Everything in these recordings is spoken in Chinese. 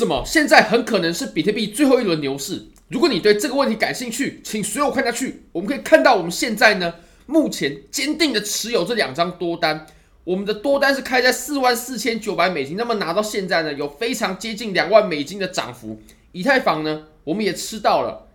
什么现在很可能是比特币最后一轮牛市？如果你对这个问题感兴趣，请随我看下去。我们可以看到，我们现在呢，目前坚定的持有这两张多单。我们的多单是开在$44,900，那么拿到现在呢，有非常接近$20,000的涨幅。以太坊呢，我们也吃到了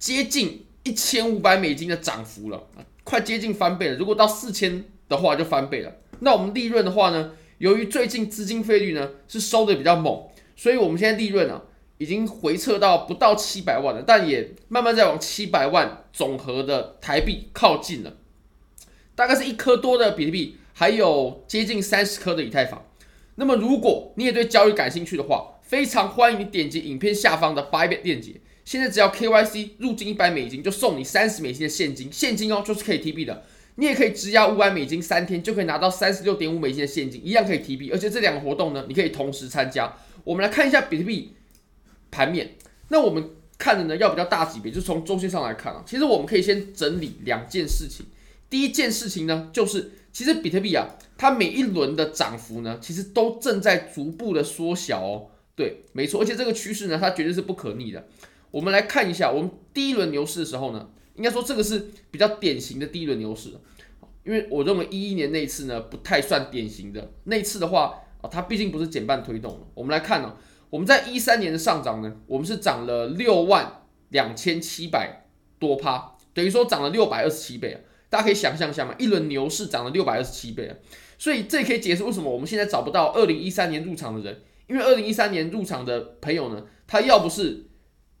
接近$1,500的涨幅了，快接近翻倍了。如果到4000的话，就翻倍了。那我们利润的话呢，由于最近资金费率呢是收的比较猛，所以我们现在利润啊已经回撤到不到700万了，但也慢慢在往700万总和的台币靠近了。大概是1颗多的比特币，还有接近30颗的以太坊。那么如果你也对交易感兴趣的话，非常欢迎你点击影片下方的 Bybit 链接。现在只要 KYC 入金$100，就送你$30的现金，现金哦就是可以提币的。你也可以质押$500，3天就可以拿到36.5美金的现金，一样可以提币。而且这两个活动呢，你可以同时参加。我们来看一下比特币盘面。那我们看的呢要比较大级别，就是从周线上来看啊。其实我们可以先整理两件事情。第一件事情呢，就是其实比特币啊，它每一轮的涨幅呢，其实都正在逐步的缩小哦。对，没错，而且这个趋势呢，它绝对是不可逆的。我们来看一下，我们第一轮牛市的时候呢，应该说这个是比较典型的第一轮牛市，因为我认为2011年那一次呢不太算典型的，那一次的话啊，它毕竟不是减半推动了。我们来看呢，我们在2013年的上涨呢，我们是涨了62700多%，等于说涨了627倍啊。大家可以想象一下嘛，一轮牛市涨了627倍啊，所以这也可以解释为什么我们现在找不到2013年入场的人，因为2013年入场的朋友呢，他要不是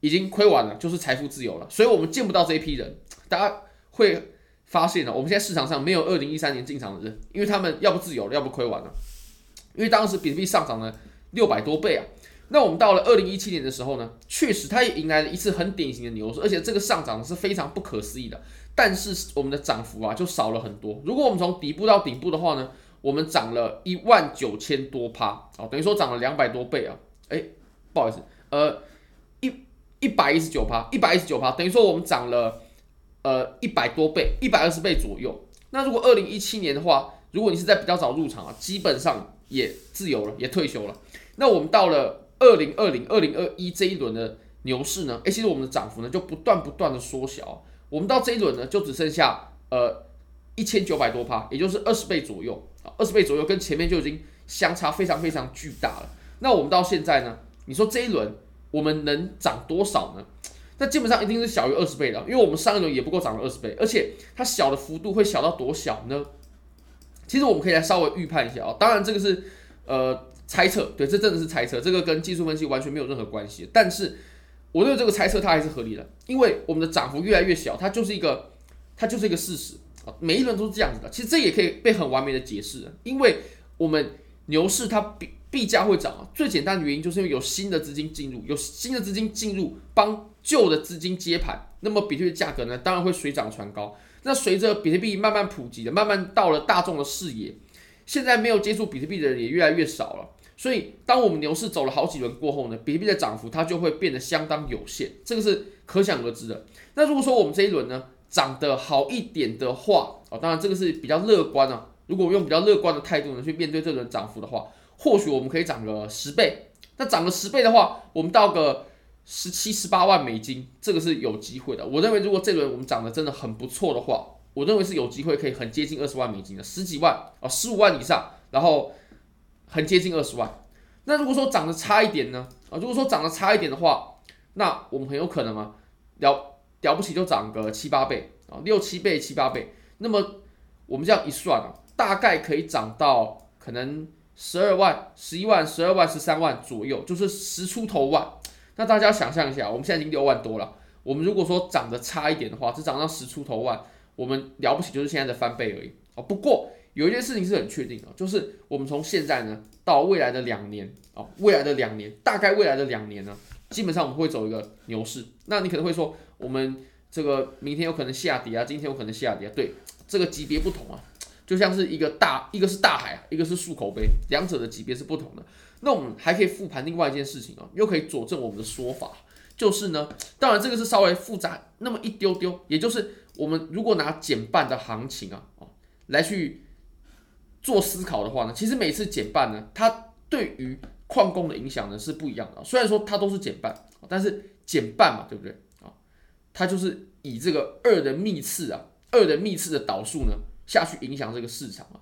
已经亏完了，就是财富自由了，所以我们见不到这一批人。大家会发现呢，我们现在市场上没有2013年进场的人，因为他们要不自由了，要不亏完了。因为当时比特币上涨了600多倍啊，那我们到了2017年的时候呢，确实它也迎来了一次很典型的牛市，而且这个上涨是非常不可思议的。但是我们的涨幅啊就少了很多。如果我们从底部到顶部的话呢，我们涨了19000多%，等于说涨了200多倍啊。不好意思，119%，等于说我们涨了100多倍，120倍左右。那如果2017年的话，如果你是在比较早入场啊，基本上也自由了，也退休了。那我们到了2020、2021这一轮的牛市呢，其实我们的涨幅呢就不断的缩小。我们到这一轮呢就只剩下1900多%，也就是20倍左右。20倍左右跟前面就已经相差非常巨大了。那我们到现在呢，你说这一轮我们能涨多少呢？那基本上一定是小于20倍的，因为我们上一轮也不够涨了20倍，而且它小的幅度会小到多小呢？其实我们可以来稍微预判一下啊，当然这个是猜测，对，这真的是猜测，这个跟技术分析完全没有任何关系。但是我对这个猜测它还是合理的，因为我们的涨幅越来越小，它就是一个事实啊，每一轮都是这样子的。其实这也可以被很完美的解释，因为我们牛市它币价会涨啊，最简单的原因就是因为有新的资金进入，帮旧的资金接盘，那么比特币价格呢，当然会水涨船高。那随着比特币慢慢普及的，慢慢到了大众的视野，现在没有接触比特币的人也越来越少了。所以，当我们牛市走了好几轮过后呢，比特币的涨幅它就会变得相当有限，这个是可想而知的。那如果说我们这一轮呢涨得好一点的话，当然这个是比较乐观啊。如果用比较乐观的态度呢去面对这轮涨幅的话，或许我们可以涨个10倍。那涨个10倍的话，我们到个17、18万美金，这个是有机会的。我认为如果这轮我们涨得真的很不错的话，我认为是有机会可以很接近20万美金的，15万以上，然后很接近20万。那如果说涨得差一点呢？如果说涨得差一点的话，那我们很有可能啊，了不起就涨个7、8倍啊，6、7倍、7、8倍。那么我们这样一算啊，大概可以涨到可能12万、11万、12万、13万左右，就是10出头万。那大家想象一下，我们现在已经6万多了，我们如果说涨得差一点的话，只涨到10出头万，我们了不起就是现在的翻倍而已啊。不过有一件事情是很确定的，就是我们从现在呢到未来的两年呢，基本上我们会走一个牛市。那你可能会说，我们这个明天有可能下跌啊，今天有可能下跌啊，对，这个级别不同啊。就像是一个是大海啊，一个是漱口杯，两者的级别是不同的。那我们还可以复盘另外一件事情啊，又可以佐证我们的说法，就是呢，当然这个是稍微复杂那么一丢丢，也就是我们如果拿减半的行情啊来去做思考的话呢，其实每次减半呢，它对于矿工的影响呢是不一样的。虽然说它都是减半，但是减半嘛，对不对？它就是以这个二的幂次的导数呢下去影响这个市场啊。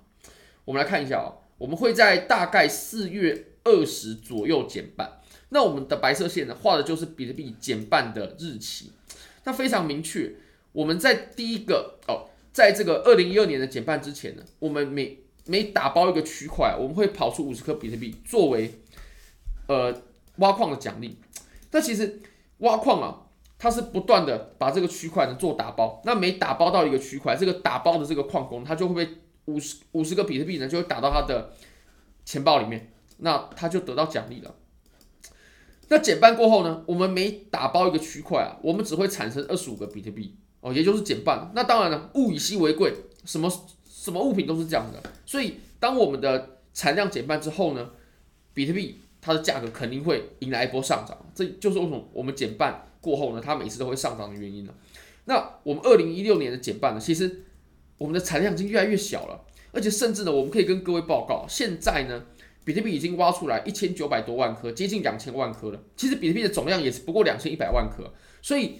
我们来看一下啊，我们会在大概4月20左右减半。那我们的白色线呢，画的就是比特币减半的日期。那非常明确，我们在第一个在这个2012年的减半之前呢，我们每打包一个区块，我们会跑出50颗比特币作为挖矿的奖励。那其实挖矿啊，它是不断的把这个区块呢做打包。那每打包到一个区块，这个打包的这个矿工，他就会被50个比特币呢就会打到他的钱包里面，那他就得到奖励了。那减半过后呢，我们每打包一个区块啊，我们只会产生25个比特币哦，也就是减半。那当然了，物以稀为贵，什么物品都是这样的。所以当我们的产量减半之后呢，比特币它的价格肯定会迎来一波上涨，这就是为什么我们减半过后呢，它每次都会上涨的原因了。那我们2016年的减半呢，其实我们的产量已经越来越小了，而且甚至呢，我们可以跟各位报告，现在呢，比特币已经挖出来1900多万颗，接近2000万颗了。其实比特币的总量也是不过2100万颗，所以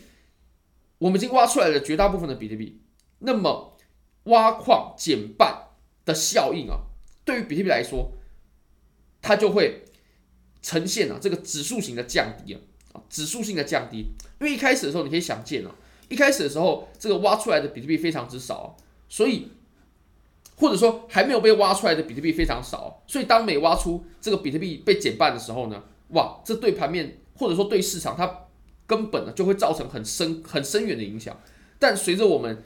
我们已经挖出来了绝大部分的比特币。那么挖矿减半的效应啊，对于比特币来说，它就会呈现啊这个指数型的降低啊，指数性的降低。因为一开始的时候，你可以想见啊，一开始的时候这个挖出来的比特币非常之少啊，所以或者说还没有被挖出来的比特币非常少，所以当每挖出这个比特币被减半的时候呢，哇，这对盘面或者说对市场它根本呢就会造成很深远的影响。但随着我们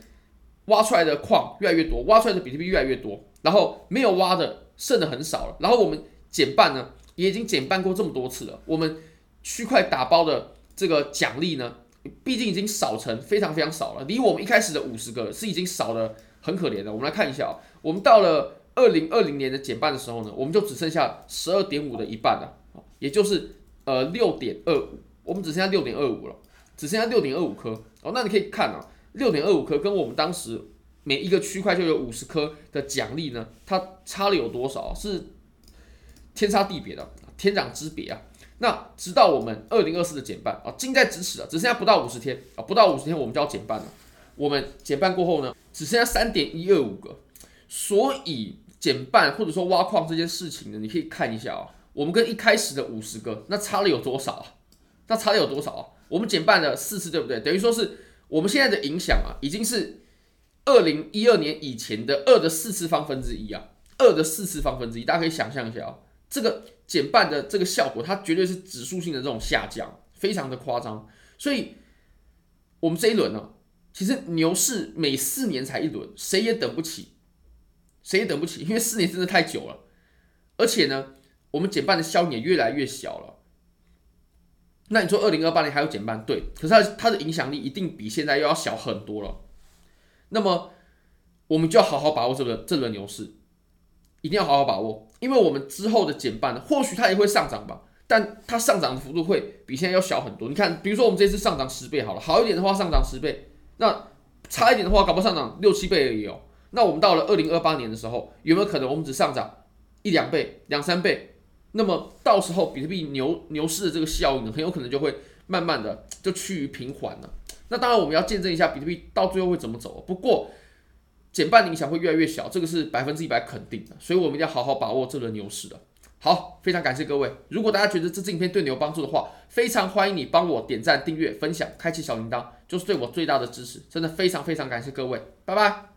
挖出来的矿越来越多，挖出来的比特币越来越多，然后没有挖的剩的很少了，然后我们减半呢也已经减半过这么多次了，我们区块打包的这个奖励呢，毕竟已经少成非常非常少了，离我们一开始的50个是已经少了。很可怜的，我们来看一下啊，我们到了2020年的减半的时候呢，我们就只剩下12.5的一半了，也就是6.25，我们只剩下6.25了，只剩下6.25颗哦。那你可以看啊，6.25颗跟我们当时每一个区块就有50颗的奖励呢，它差了有多少？是天差地别的，天壤之别啊。那直到我们2024的减半啊，近在咫尺了，只剩下不到50天啊，不到50天我们就要减半了。我们减半过后呢，只剩下 3.125 个，所以减半或者说挖矿这件事情呢，你可以看一下啊，我们跟一开始的50个，那差了有多少啊？那差了有多少啊？我们减半了4次，对不对？等于说是我们现在的影响啊，已经是2012年以前的2的4次方分之一啊，2的4次方分之一，大家可以想象一下啊，这个减半的这个效果，它绝对是指数性的这种下降，非常的夸张。所以我们这一轮呢，其实牛市每4年才一轮，谁也等不起，谁也等不起，因为4年真的太久了。而且呢，我们减半的效应也越来越小了。那你说2028年还有减半，对，可是它的影响力一定比现在又要小很多了。那么我们就要好好把握这轮牛市，一定要好好把握，因为我们之后的减半，或许它也会上涨吧，但它上涨的幅度会比现在要小很多。你看，比如说我们这次上涨10倍好了，好一点的话上涨10倍。那差一点的话，搞不好上涨6-7倍而已哦。那我们到了2028年的时候，有没有可能我们只上涨1-2倍、2-3倍？那么到时候比特币牛市的这个效应呢，很有可能就会慢慢的就趋于平缓了。那当然我们要见证一下比特币到最后会怎么走。不过减半的影响会越来越小，这个是100%肯定的。所以我们一定要好好把握这轮牛市的。好，非常感谢各位。如果大家觉得这支影片对你有帮助的话，非常欢迎你帮我点赞、订阅、分享、开启小铃铛，就是对我最大的支持。真的非常非常感谢各位，拜拜。